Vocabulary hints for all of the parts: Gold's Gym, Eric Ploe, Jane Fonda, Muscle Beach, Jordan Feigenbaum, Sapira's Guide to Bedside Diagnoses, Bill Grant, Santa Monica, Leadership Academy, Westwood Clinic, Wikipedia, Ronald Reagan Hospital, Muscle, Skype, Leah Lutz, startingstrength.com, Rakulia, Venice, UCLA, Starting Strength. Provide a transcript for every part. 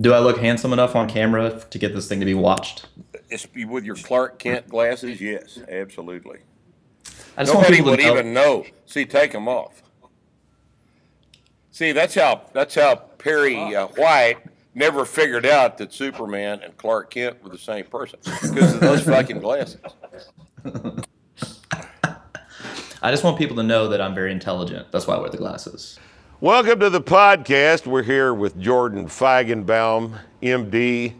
Do I look handsome enough on camera to get this thing to be watched? With your Clark Kent glasses, yes, absolutely. I just Nobody want people to would know. Even know. See, take them off. See, that's how Perry White never figured out that Superman and Clark Kent were the same person because of those fucking glasses. I just want people to know that I'm very intelligent. That's why I wear the glasses. Welcome to the podcast. We're here with Jordan Feigenbaum, MD.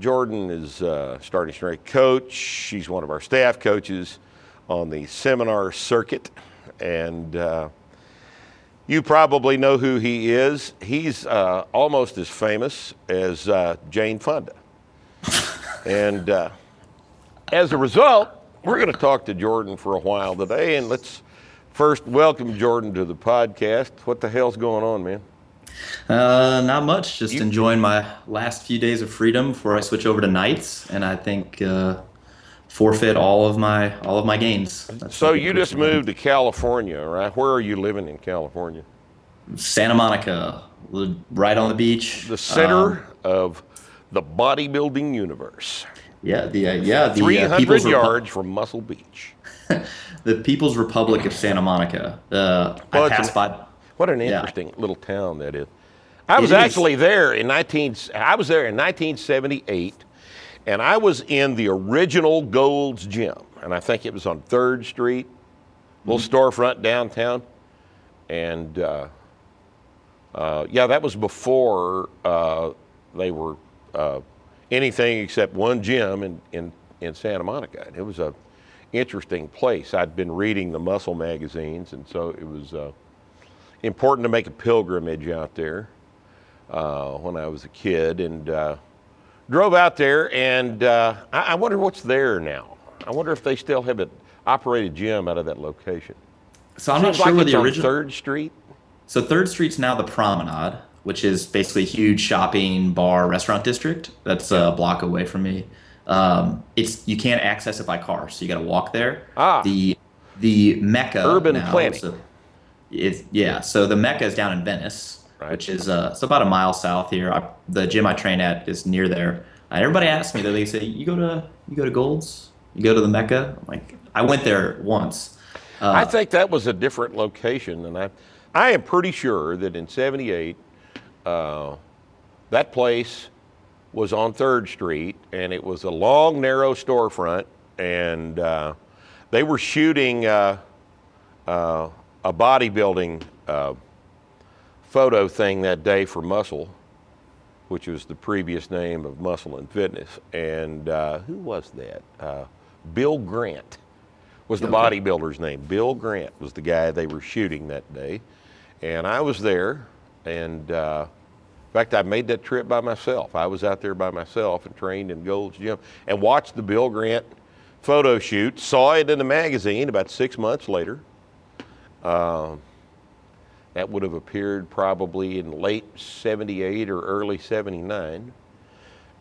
Jordan is a starting strength coach. She's one of our staff coaches on the seminar circuit. And you probably know who he is. He's almost as famous as Jane Fonda. And as a result, we're going to talk to Jordan for a while today, and let's first, welcome Jordan to the podcast. What the hell's going on, man? Not much. Just enjoying my last few days of freedom before I switch over to nights, and I think forfeit all of my gains. That's so you just moved to California, right? Where are you living in California? Santa Monica, right on the beach. The center of the bodybuilding universe. Yeah, the 300 yards from Muscle Beach. The People's Republic of Santa Monica. I passed by. What an interesting little town that is. I was there in 1978, and I was in the original Gold's Gym, and I think it was on 3rd Street, little storefront downtown, and that was before they were anything except one gym in Santa Monica, and it was a interesting place. I'd been reading the Muscle magazines, and so it was important to make a pilgrimage out there when I was a kid, and drove out there, and I wonder what's there now. I wonder if they still have an operated gym out of that location. So I'm not sure where the original 3rd Street. So 3rd Street's now the Promenade, which is basically a huge shopping, bar, restaurant district. That's a block away from me. You can't access it by car, so you got to walk there. The Mecca urban now, planning. So the Mecca is down in Venice, right, which is it's about a mile south here. The gym I train at is near there. Everybody asks me, they say, "You go to Gold's? You go to the Mecca?" I'm like, I went there once. I think that was a different location, and I am pretty sure that in '78, that place was on 3rd Street, and it was a long, narrow storefront, and they were shooting a bodybuilding photo thing that day for Muscle, which was the previous name of Muscle and Fitness, and who was that? Bill Grant was the bodybuilder's name. Bill Grant was the guy they were shooting that day, and I was there, and in fact, I made that trip by myself. I was out there by myself and trained in Gold's Gym and watched the Bill Grant photo shoot, saw it in the magazine about 6 months later. That would have appeared probably in late 78 or early 79.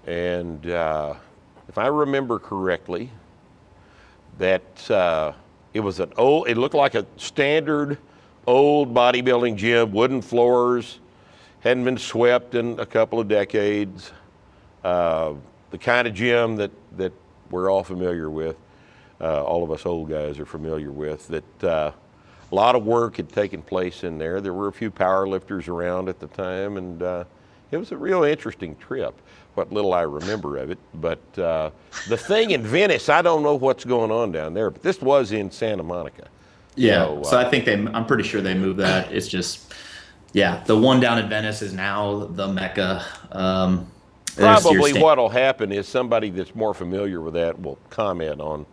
And if I remember correctly, that it looked like a standard old bodybuilding gym, wooden floors, hadn't been swept in a couple of decades, the kind of gym that we're all familiar with, all of us old guys are familiar with, that a lot of work had taken place in there. There were a few power lifters around at the time, and it was a real interesting trip, what little I remember of it. But the thing in Venice, I don't know what's going on down there, but this was in Santa Monica. Yeah, so I think I'm pretty sure they moved that. It's just... yeah, the one down in Venice is now the Mecca. Probably what'll happen is somebody that's more familiar with that will comment on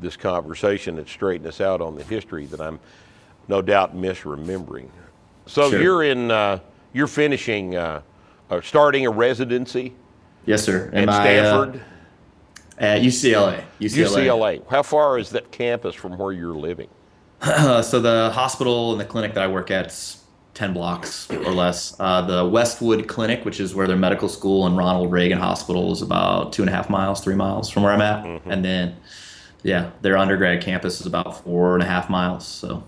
this conversation and straighten us out on the history that I'm no doubt misremembering. So sure. You're finishing, or starting a residency? Yes, sir. At Stanford? At UCLA. How far is that campus from where you're living? So the hospital and the clinic that I work at is 10 blocks or less. The Westwood Clinic, which is where their medical school and Ronald Reagan Hospital is, about 3 miles from where I'm at. Mm-hmm. And then, their undergrad campus is about 4.5 miles. So,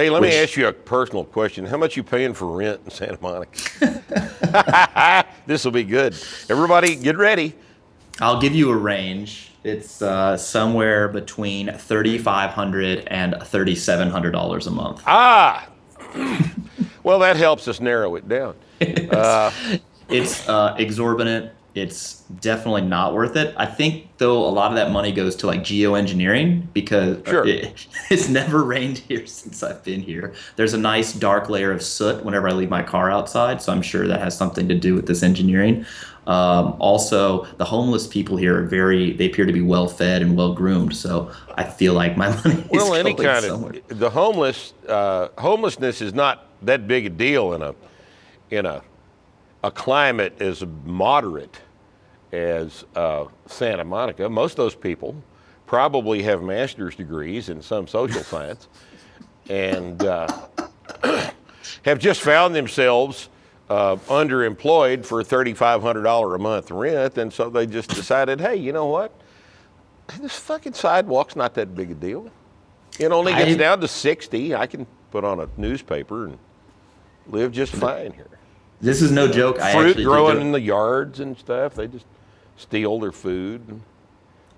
Hey, let me ask you a personal question. How much you paying for rent in Santa Monica? This will be good. Everybody, get ready. I'll give you a range. It's somewhere between $3,500 and $3,700 a month. Ah, well, that helps us narrow it down. It's exorbitant. It's definitely not worth it. I think, though, a lot of that money goes to like geoengineering because it's never rained here since I've been here. There's a nice dark layer of soot whenever I leave my car outside, so I'm sure that has something to do with this engineering. Also, the homeless people here are they appear to be well-fed and well-groomed, so I feel like my money is going somewhere. The homelessness is not that big a deal in a climate as moderate as Santa Monica. Most of those people probably have master's degrees in some social science and have just found themselves underemployed for $3,500 a month rent. And so they just decided, hey, you know what? This fucking sidewalk's not that big a deal. It only gets down to 60. I can put on a newspaper and live just fine here. This is no joke. Fruit growing in the yards and stuff. They just steal their food.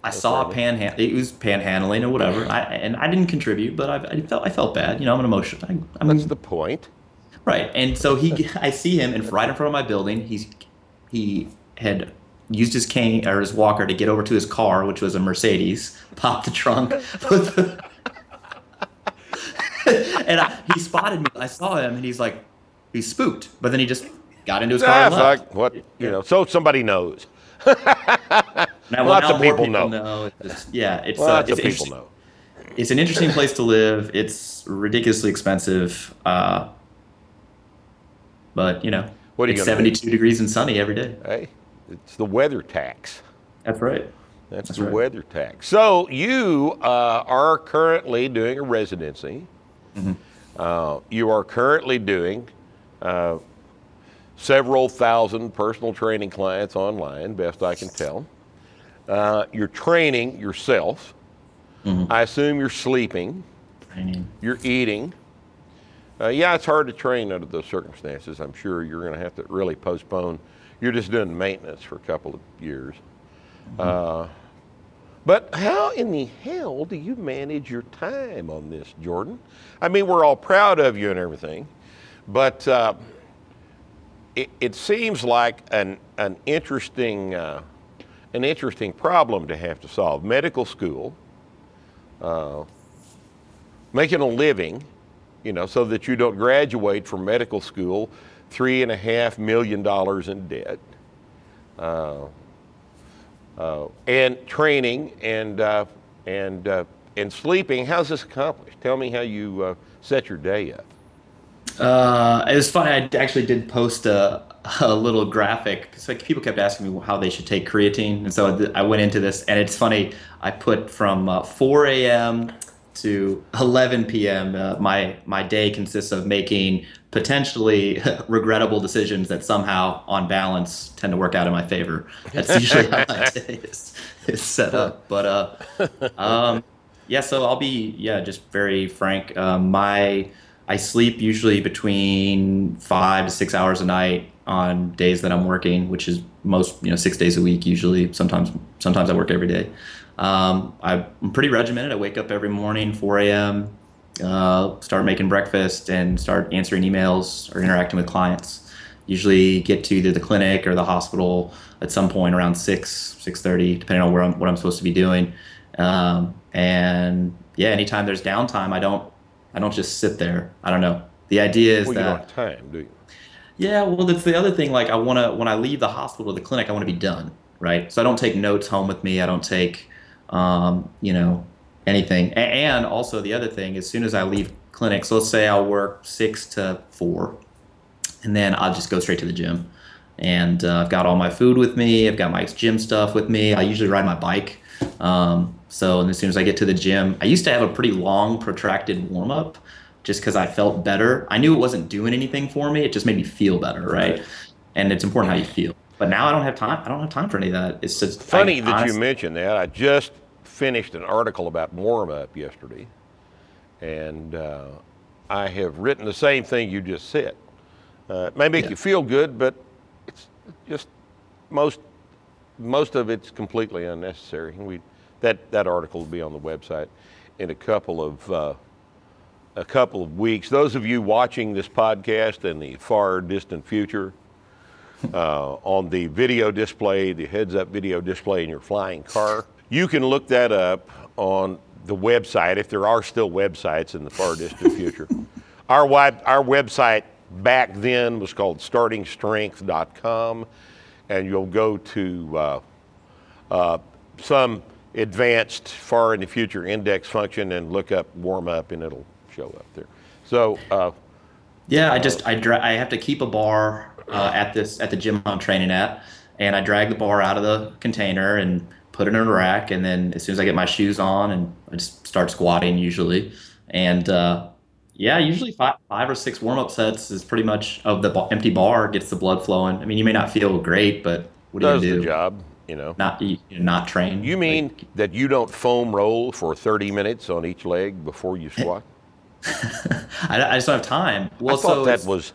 I saw it was panhandling or whatever, and I didn't contribute, but I felt bad. You know, I'm an emotional. That's the point, right? And so I see him, and right in front of my building, he had used his cane or his walker to get over to his car, which was a Mercedes. Popped the trunk, and he spotted me. I saw him, and he's like. He's spooked, but then he just got into his car and left. Fuck, what? You know, so somebody knows. Lots of people know. Lots of people know. It's an interesting place to live. It's ridiculously expensive, but you know, it's 72 degrees and sunny every day. Hey, it's the weather tax. That's right. That's the weather tax. So you are currently doing a residency. Mm-hmm. You are currently doing several thousand personal training clients online, best I can tell. You're training yourself. Mm-hmm. I assume you're sleeping. Training. You're eating. Yeah, it's hard to train under those circumstances. I'm sure you're going to have to really postpone. You're just doing maintenance for a couple of years. Mm-hmm. But how in the hell do you manage your time on this, Jordan? I mean, we're all proud of you and everything, but it seems like an interesting problem to have to solve. Medical school, making a living, you know, so that you don't graduate from medical school $3.5 million in debt. And training and sleeping. How's this accomplished? Tell me how you set your day up. It was funny. I actually did post a little graphic because like, people kept asking me how they should take creatine, and so I went into this. And it's funny. I put from 4 a.m. to 11 p.m. My day consists of making potentially regrettable decisions that somehow, on balance, tend to work out in my favor. That's usually how my day is set up. But so I'll be just very frank. I sleep usually between 5 to 6 hours a night on days that I'm working, which is most 6 days a week usually. Sometimes I work every day. I'm pretty regimented. I wake up every morning, 4 a.m., start making breakfast and start answering emails or interacting with clients. Usually get to either the clinic or the hospital at some point around 6:30, depending on what I'm supposed to be doing. Anytime there's downtime, I don't just sit there. I don't know. The idea is that you don't have time, do you? Yeah. Well, that's the other thing. Like when I leave the hospital or the clinic, I want to be done. Right. So I don't take notes home with me. I don't take, anything. And also the other thing, as soon as I leave clinic, so let's say I'll work 6 to 4, and then I'll just go straight to the gym. And I've got all my food with me. I've got my gym stuff with me. I usually ride my bike. And as soon as I get to the gym, I used to have a pretty long, protracted warm up just because I felt better. I knew it wasn't doing anything for me. It just made me feel better. Right. And it's important how you feel. But now I don't have time. I don't have time for any of that. It's just funny that you mentioned that. I just finished an article about warm-up yesterday, and I have written the same thing you just said. It may make you feel good, but it's just most of it's completely unnecessary. And that article will be on the website in a couple of weeks. Those of you watching this podcast in the far distant future, on the video display, the heads-up video display in your flying car, you can look that up on the website, if there are still websites in the far distant future. Our website back then was called startingstrength.com, and you'll go to some advanced far in the future index function and look up warm up, and it'll show up there. So I have to keep a bar at the gym I'm training at, and I drag the bar out of the container and put it in a rack, and then as soon as I get my shoes on, and I just start squatting usually. And usually five or six warm-up sets is pretty much of the empty bar, gets the blood flowing. I mean, you may not feel great, but what do you do? Does the job, you know. Not trained. You mean that you don't foam roll for 30 minutes on each leg before you squat? I just don't have time. Well, I thought that was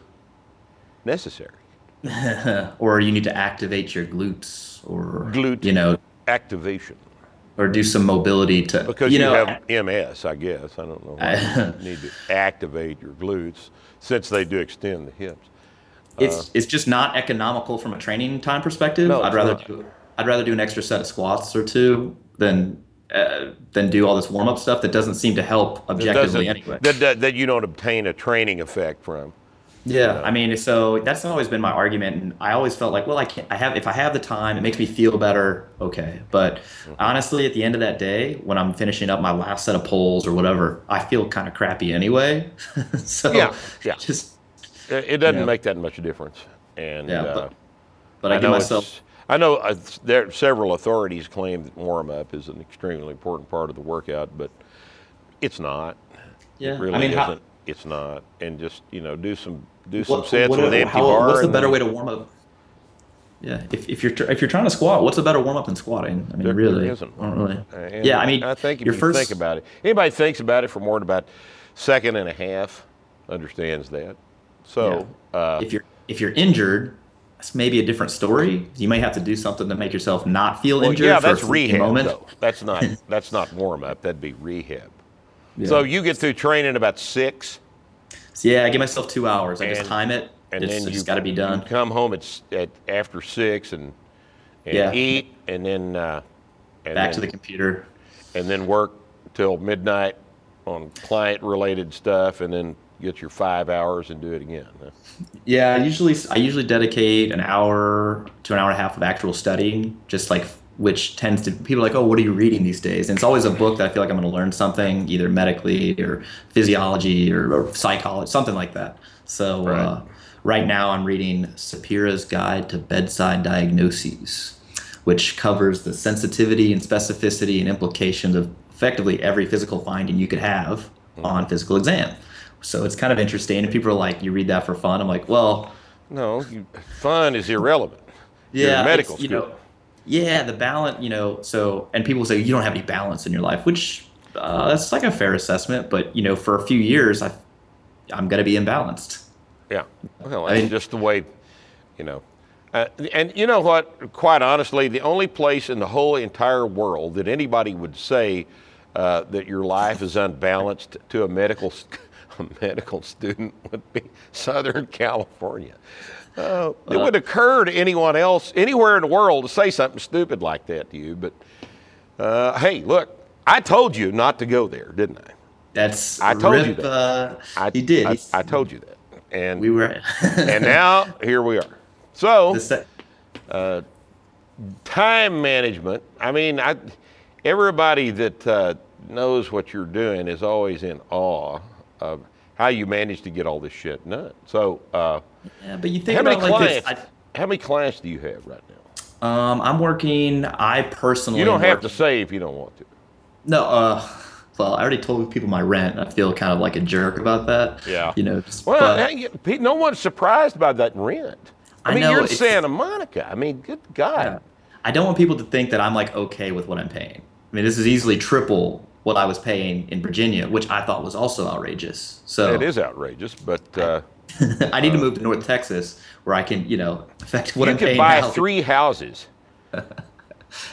necessary. Or you need to activate your glutes, or activation, or do some mobility to, because you have MS, I guess. I don't know why you need to activate your glutes, since they do extend the hips. It's just not economical from a training time perspective. No, I'd rather do an extra set of squats or two than do all this warm up stuff that doesn't seem to help objectively anyway. That you don't obtain a training effect from. Yeah, I mean, so that's always been my argument, and I always felt like, well, if I have the time, it makes me feel better, okay. But honestly, at the end of that day, when I'm finishing up my last set of pulls or whatever, I feel kind of crappy anyway. So it doesn't make that much difference. And but I give myself. I know there several authorities claim that warm up is an extremely important part of the workout, but it's not. Yeah, it really isn't. It's not, and just do some sets with an empty bar. What's the better way to warm up? Yeah, if you're trying to squat, what's a better warm up than squatting? I mean, there isn't. I don't really. I mean, I think if you think about it, anybody thinks about it for more than about a second and a half understands that. So if you're injured, that's maybe a different story. You may have to do something to make yourself not feel injured. Yeah, that's rehab. That's not warm up. That'd be rehab. Yeah. So you get through training about 6. So I give myself 2 hours. I just time it. And then it's got to be done. You come home after 6 and eat, and then back to the computer, and then work till midnight on client-related stuff, and then get your 5 hours and do it again. Huh? Yeah, I usually dedicate an hour to an hour and a half of actual studying, just like. Which tends to, people are like, oh, what are you reading these days? And it's always a book that I feel like I'm going to learn something, either medically or physiology or psychology, something like that. So right now I'm reading Sapira's Guide to Bedside Diagnoses, which covers the sensitivity and specificity and implications of effectively every physical finding you could have on physical exam. So it's kind of interesting. And people are like, you read that for fun? I'm like, well. No, fun is irrelevant. Yeah. You're in medical school. The balance, and people say you don't have any balance in your life, which that's like a fair assessment. But, for a few years, I'm going to be imbalanced. Yeah. Well, I mean, just the way, and you know what? Quite honestly, the only place in the whole entire world that anybody would say that your life is unbalanced to a medical student would be Southern California. It would occur to anyone else anywhere in the world to say something stupid like that to you. But hey, look, I told you not to go there, didn't I? I told you that. You did. I told you that, and we were. And now here we are. So, time management. I mean, everybody that knows what you're doing is always in awe of how you manage to get all this shit done. So. But you think about how many clients do you have right now? I'm working. I personally. You don't have to say if you don't want to. No. Well, I already told people my rent. I feel kind of like a jerk about that. Yeah. No one's surprised by that rent. I mean, you're in Santa Monica. I mean, good God. I don't want people to think that I'm like okay with what I'm paying. I mean, this is easily triple what I was paying in Virginia, which I thought was also outrageous. So it is outrageous, but I need to move to North Texas where I can, affect what I'm paying. You can buy three houses.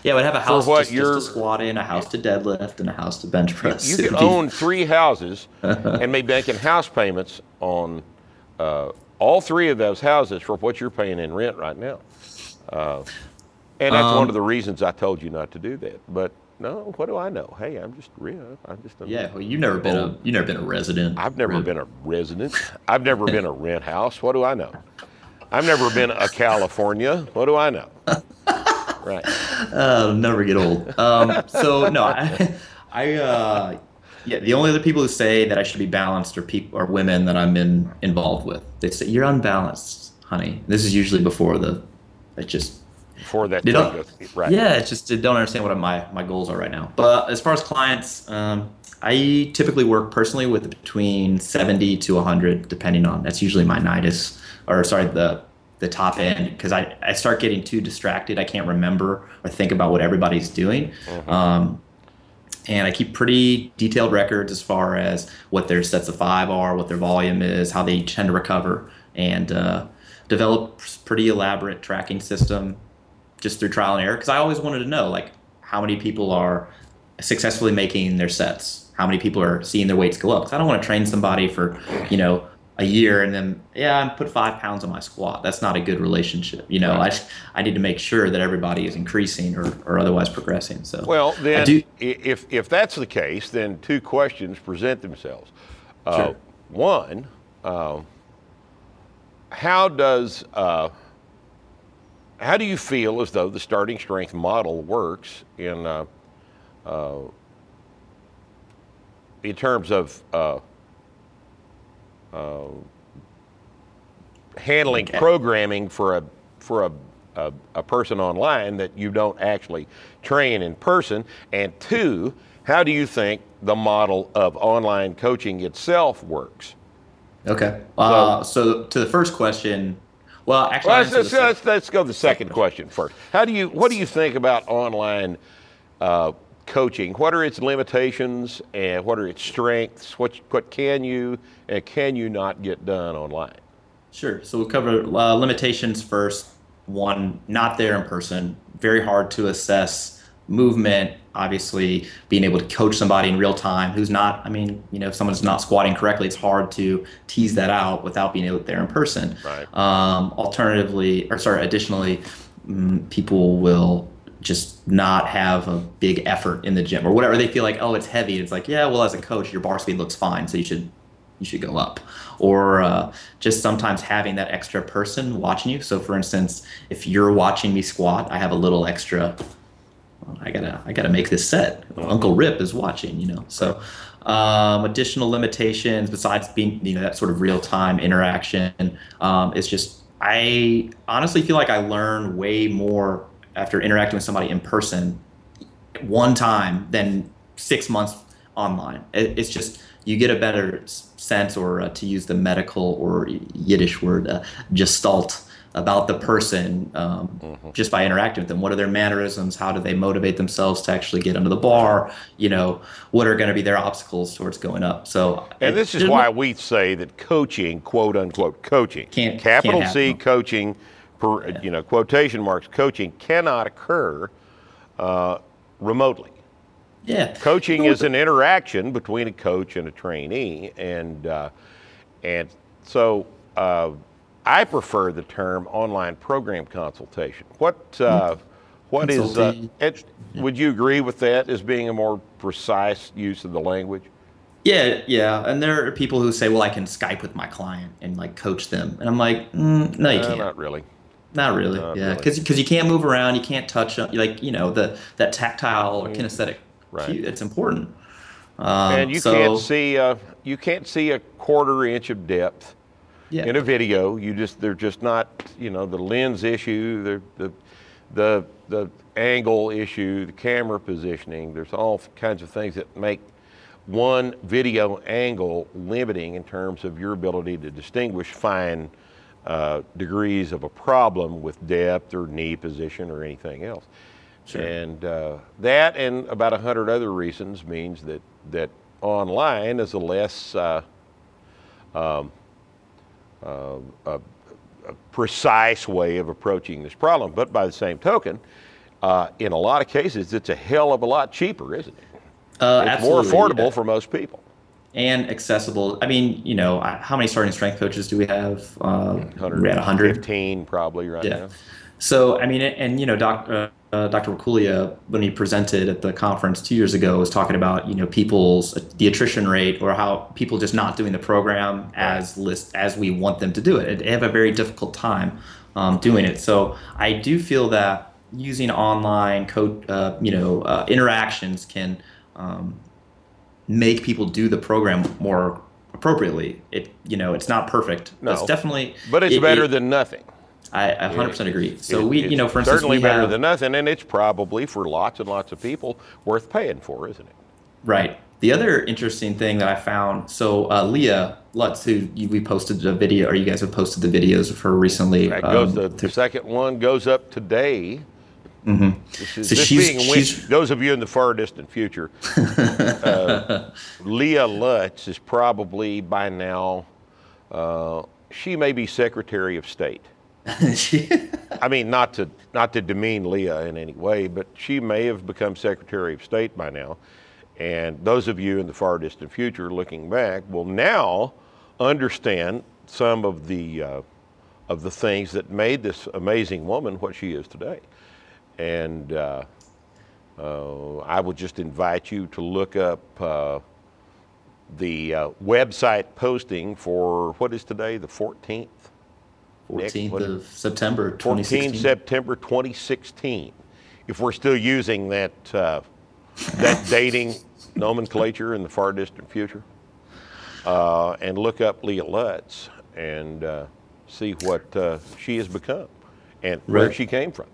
Yeah, I'd have a house just to squat in, a house to deadlift, and a house to bench press. You could own three houses and be making house payments on all three of those houses for what you're paying in rent right now. And that's one of the reasons I told you not to do that. But no, what do I know? Hey, I'm just real. Yeah, well, you've never been a resident. I've never been a resident. I've never been a rent house. What do I know? I've never been a California. What do I know? Right. Never get old. So the only other people who say that I should be balanced are women that I'm involved with. They say, you're unbalanced, honey. This is usually before that. Right. Yeah, it's just, they don't understand what my goals are right now. But as far as clients, I typically work personally with between 70 to 100, depending on, that's usually my nidus, the top end, because I start getting too distracted. I can't remember or think about what everybody's doing. Mm-hmm. And I keep pretty detailed records as far as what their sets of five are, what their volume is, how they tend to recover, and develop pretty elaborate tracking system just through trial and error, because I always wanted to know, how many people are successfully making their sets, how many people are seeing their weights go up, because I don't want to train somebody for, a year and then, I put 5 pounds on my squat. That's not a good relationship. I need to make sure that everybody is increasing or otherwise progressing. So if that's the case, then two questions present themselves. Sure. One, how do you feel as though the starting strength model works in terms of handling programming for a person online that you don't actually train in person? And two, how do you think the model of online coaching itself works? Okay. So to the first question, let's go to the second question first. What do you think about online coaching? What are its limitations and what are its strengths? What can you and can you not get done online? Sure. So we'll cover limitations first. One, not there in person. Very hard to assess movement. Obviously, being able to coach somebody in real time who's not, if someone's not squatting correctly, it's hard to tease that out without being able there in person. Right. Additionally, people will just not have a big effort in the gym or whatever. They feel like, oh, it's heavy. It's like, yeah, well, as a coach, your bar speed looks fine, so you should go up. Or just sometimes having that extra person watching you. So for instance, if you're watching me squat, I have a little extra, I gotta make this set. Uncle Rip is watching, So additional limitations besides being, that sort of real-time interaction, it's just, I honestly feel like I learn way more after interacting with somebody in person one time than 6 months online. It's just, you get a better sense, or to use the medical or Yiddish word, gestalt, about the person just by interacting with them. What are their mannerisms? How do they motivate themselves to actually get under the bar? What are going to be their obstacles towards going up? So, and this is why we say that coaching, quote unquote, coaching, capital C coaching, quotation marks, coaching cannot occur remotely. Yeah, coaching is an interaction between a coach and a trainee, and so I prefer the term online program consultation. What is? Would you agree with that as being a more precise use of the language? Yeah, and there are people who say, "Well, I can Skype with my client and coach them," and I'm like, "No, you can't." Not really. Not really. Because you can't move around, you can't touch, that tactile or kinesthetic. Right. It's important. And you can't see a quarter inch of depth. Yeah. In a video, they're just not, the lens issue, the angle issue, the camera positioning. There's all kinds of things that make one video angle limiting in terms of your ability to distinguish fine degrees of a problem with depth or knee position or anything else. Sure. And that and about 100 other reasons means that online is a less a precise way of approaching this problem. But by the same token, in a lot of cases, it's a hell of a lot cheaper, isn't it? It's absolutely more affordable for most people. And accessible. I mean, you know, how many starting strength coaches do we have? We're at 115 probably right now. So, I mean, and, you know, Dr. Rakulia, when he presented at the conference 2 years ago, was talking about, you know, the attrition rate, or how people just not doing the program as we want them to do it. They have a very difficult time doing it. So I do feel that using online interactions can make people do the program more appropriately. It's not perfect. No. It's definitely. But it's better than nothing. I 100% agree. So for instance, certainly better than nothing, and it's probably for lots and lots of people worth paying for, isn't it? Right. The other interesting thing that I found, so Leah Lutz, who we posted a video, or you guys have posted the videos of her recently. Right. The second one goes up today. Mm-hmm. Those of you in the far distant future, Leah Lutz is probably by now, she may be Secretary of State. I mean, not to demean Leah in any way, but she may have become Secretary of State by now. And those of you in the far distant future looking back will now understand some of the things that made this amazing woman what she is today. And I would just invite you to look up the website posting for what is today, the 14th? 14th September 2016. If we're still using that that dating nomenclature in the far distant future, and look up Leah Lutz and see what she has become and where she came from.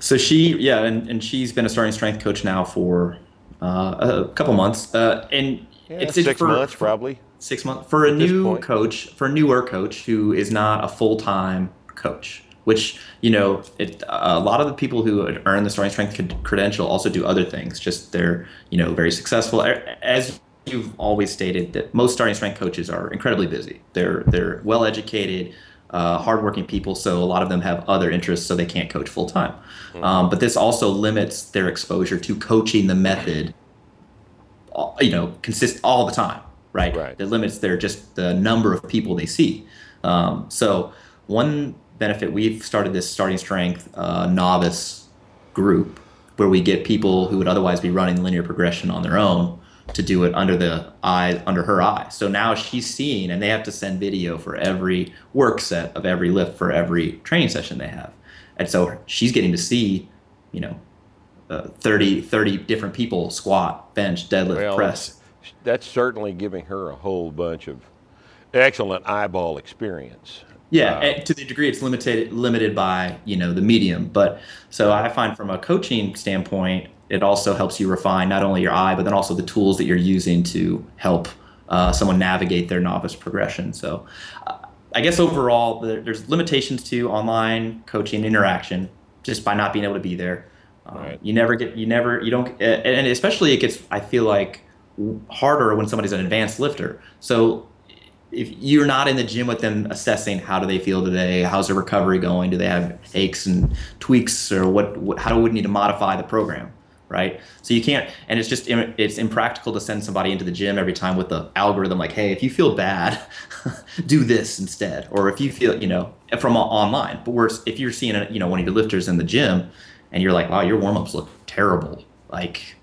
So and she's been a starting strength coach now for a couple months, and it's 6 months probably. 6 months for a new coach, for a newer coach who is not a full-time coach, which, you know, a lot of the people who earn the starting strength credential also do other things. Just they're, you know, very successful. As you've always stated, that most starting strength coaches are incredibly busy. They're well-educated, hardworking people, so a lot of them have other interests, so they can't coach full-time. Mm-hmm. But this also limits their exposure to coaching the method, all the time. Right. That limits the number of people they see. So one benefit, we've started this starting strength novice group where we get people who would otherwise be running linear progression on their own to do it under her eye. So now she's seeing, and they have to send video for every work set of every lift for every training session they have. And so she's getting to see, 30 different people squat, bench, deadlift, press. That's certainly giving her a whole bunch of excellent eyeball experience. Yeah, and to the degree it's limited by, the medium. But so I find from a coaching standpoint, it also helps you refine not only your eye, but then also the tools that you're using to help someone navigate their novice progression. So I guess overall, there's limitations to online coaching interaction just by not being able to be there. Right. And especially it gets, I feel like, harder when somebody's an advanced lifter. So if you're not in the gym with them assessing how do they feel today, how's their recovery going, do they have aches and tweaks, or how do we need to modify the program, right? So you can't, and it's impractical to send somebody into the gym every time with the algorithm like, hey, if you feel bad, do this instead, or if you feel, from online. But worse, if you're seeing one of your lifters in the gym and you're like, wow, your warm-ups look terrible, like,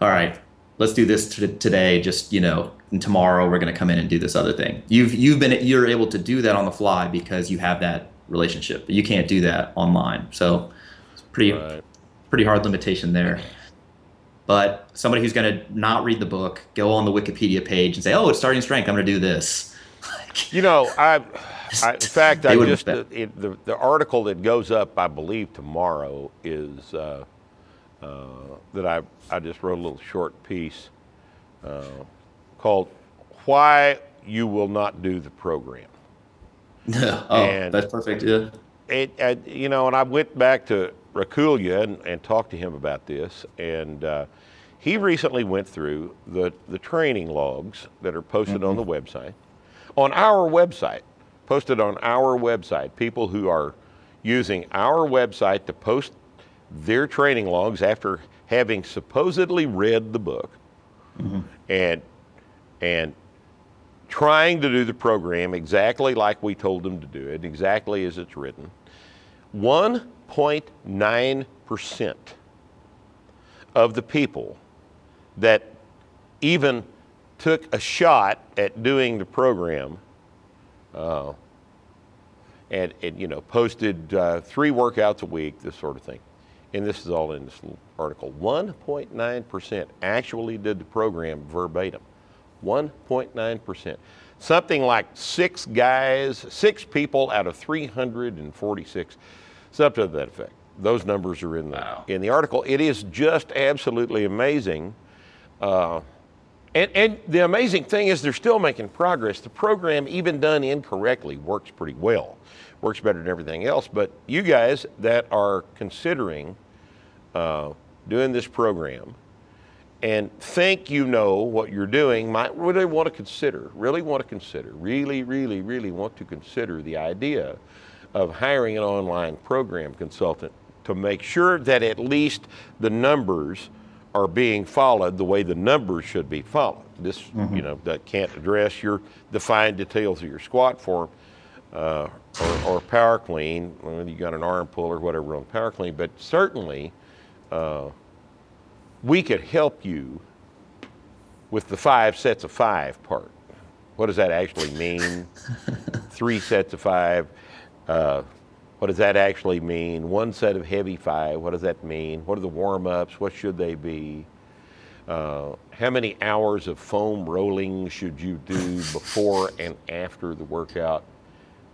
all right, let's do this today, just, and tomorrow we're going to come in and do this other thing. You're able to do that on the fly because you have that relationship. You can't do that online. So it's pretty hard limitation there. But somebody who's going to not read the book, go on the Wikipedia page and say, oh, it's starting strength, I'm going to do this. In fact, the article that goes up, I believe tomorrow is, that I just wrote a little short piece called "Why You Will Not Do the Program." Oh, and that's perfect. Yeah. And I went back to Rakulia and talked to him about this, and he recently went through the training logs that are posted on the website, on our website, posted on our website. People who are using our website to post their training logs after having supposedly read the book and trying to do the program exactly like we told them to do it, exactly as it's written. 1.9% of the people that even took a shot at doing the program and you know, posted 3 workouts a week, this sort of thing. And this is all in this little article. 1.9% actually did the program verbatim. 1.9%. Something like 6 people out of 346. Something to that effect. Those numbers are in the in the article. It is just absolutely amazing. And the amazing thing is they're still making progress. The program, even done incorrectly, works pretty well. Works better than everything else. But you guys that are considering doing this program and think you know what you're doing might really want to consider the idea of hiring an online program consultant to make sure that at least the numbers are being followed the way the numbers should be followed. This, you know, that can't address the fine details of your squat form or power clean, whether you got an arm pull or whatever on power clean, but certainly we could help you with the 5 sets of 5 part. What does that actually mean? 3 sets of 5. What does that actually mean? 1 set of heavy 5, what does that mean? What are the warm-ups? What should they be? How many hours of foam rolling should you do before and after the workout?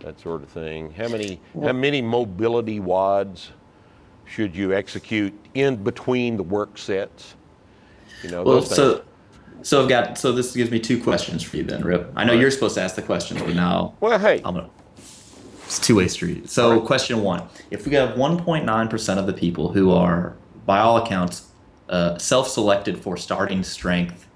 That sort of thing. How many mobility wads should you execute in between the work sets? You know, so this gives me 2 questions for you then, Rip. I know you're supposed to ask the questions, but now it's a two-way street. So question 1, if we have 1.9% of the people who are, by all accounts, self-selected for starting strength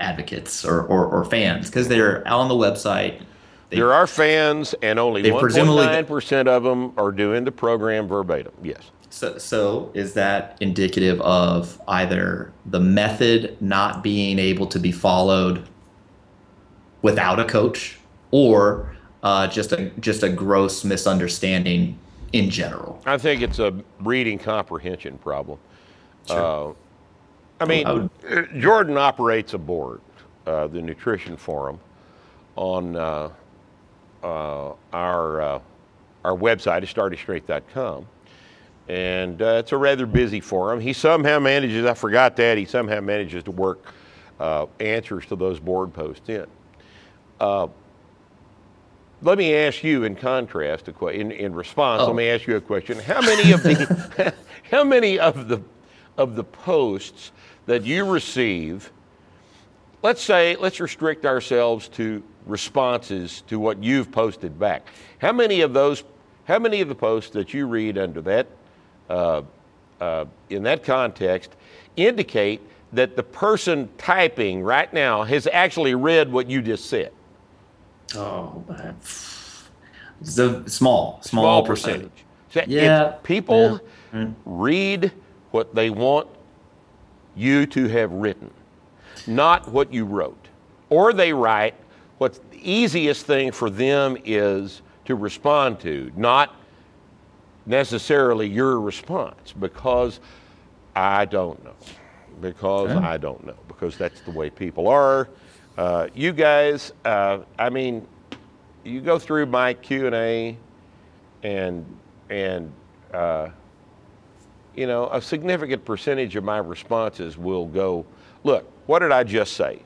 advocates or fans, because they're out on the website. There are fans, and only 1.9% of them are doing the program verbatim, yes. So is that indicative of either the method not being able to be followed without a coach, or just a gross misunderstanding in general? I think it's a reading comprehension problem. Sure. Jordan operates a board, the Nutrition Forum, on our website is startingstrength.com, and it's a rather busy forum. He somehow manages to work answers to those board posts in. Let me ask you, in contrast, in response, let me ask you a question. How many of the posts that you receive, let's restrict ourselves to responses to what you've posted back. How many of the posts that you read under that, in that context, indicate that the person typing right now has actually read what you just said? Oh, it's a small percentage. People read what they want you to have written, not what you wrote. Or they write what's the easiest thing for them is to respond to, not necessarily your response, because I don't know. Because that's the way people are. You guys, you go through my Q&A and a significant percentage of my responses will go, look, what did I just say?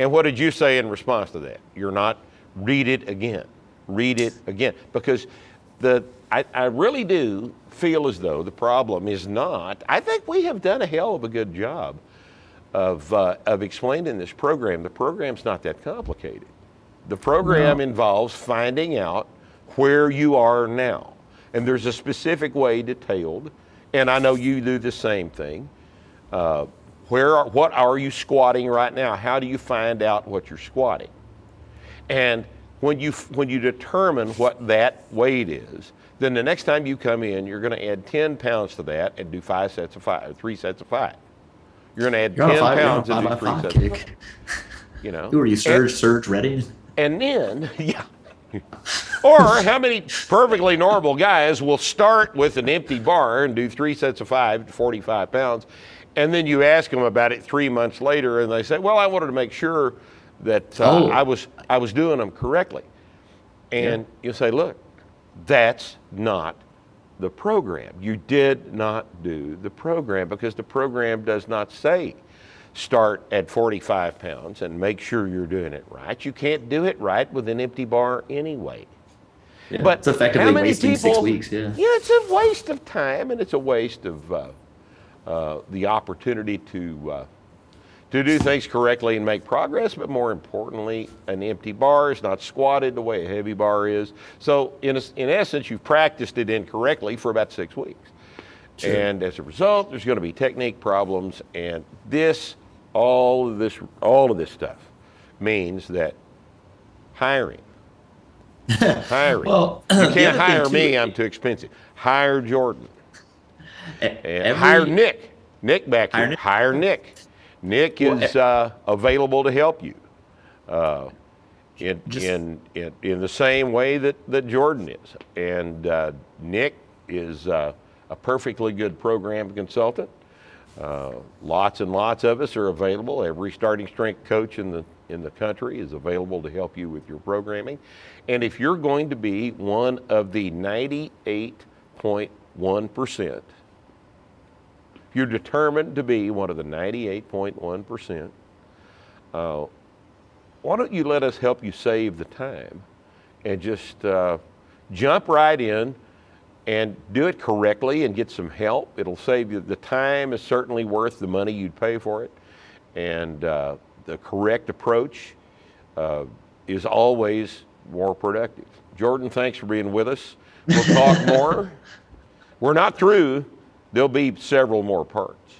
And what did you say in response to that? You're not, read it again. Because I really do feel as though the problem is not, I think we have done a hell of a good job of explaining this program. The program's not that complicated. The program involves finding out where you are now. And there's a specific way detailed, and I know you do the same thing. What are you squatting right now? How do you find out what you're squatting? And when you determine what that weight is, then the next time you come in, you're going to add 10 pounds to that and do 3 sets of 5. You're going to add 10 pounds and do 3 sets of 5. You know? Who are you, Surge Ready? And then, yeah. Or how many perfectly normal guys will start with an empty bar and do 3 sets of 5 to 45 pounds, and then you ask them about it 3 months later, and they say, well, I wanted to make sure that I was doing them correctly. And you say, look, that's not the program. You did not do the program, because the program does not say start at 45 pounds and make sure you're doing it right. You can't do it right with an empty bar anyway. Yeah, but it's effectively wasting people, 6 weeks. Yeah, it's a waste of time, and it's a waste of the opportunity to do things correctly and make progress. But more importantly, an empty bar is not squatted the way a heavy bar is. So in essence, you've practiced it incorrectly for about 6 weeks. Sure. And as a result, there's going to be technique problems, and all of this stuff means that hiring. Well, you can't hire me; I'm too expensive. Hire Jordan. Hire Nick. Nick back here. Hire Nick. Nick is available to help you in the same way that Jordan is, and Nick is a perfectly good program consultant. Lots and lots of us are available. Every starting strength coach in the country is available to help you with your programming. And if you're going to be one of the 98.1%, you're determined to be one of the 98.1%, why don't you let us help you save the time and just jump right in and do it correctly and get some help. It'll save you. The time is certainly worth the money you'd pay for it. And the correct approach is always more productive. Jordan, thanks for being with us. We'll talk more. We're not through. There'll be several more parts.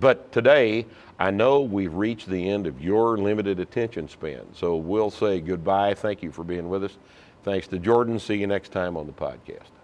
But today, I know we've reached the end of your limited attention span. So we'll say goodbye. Thank you for being with us. Thanks to Jordan. See you next time on the podcast.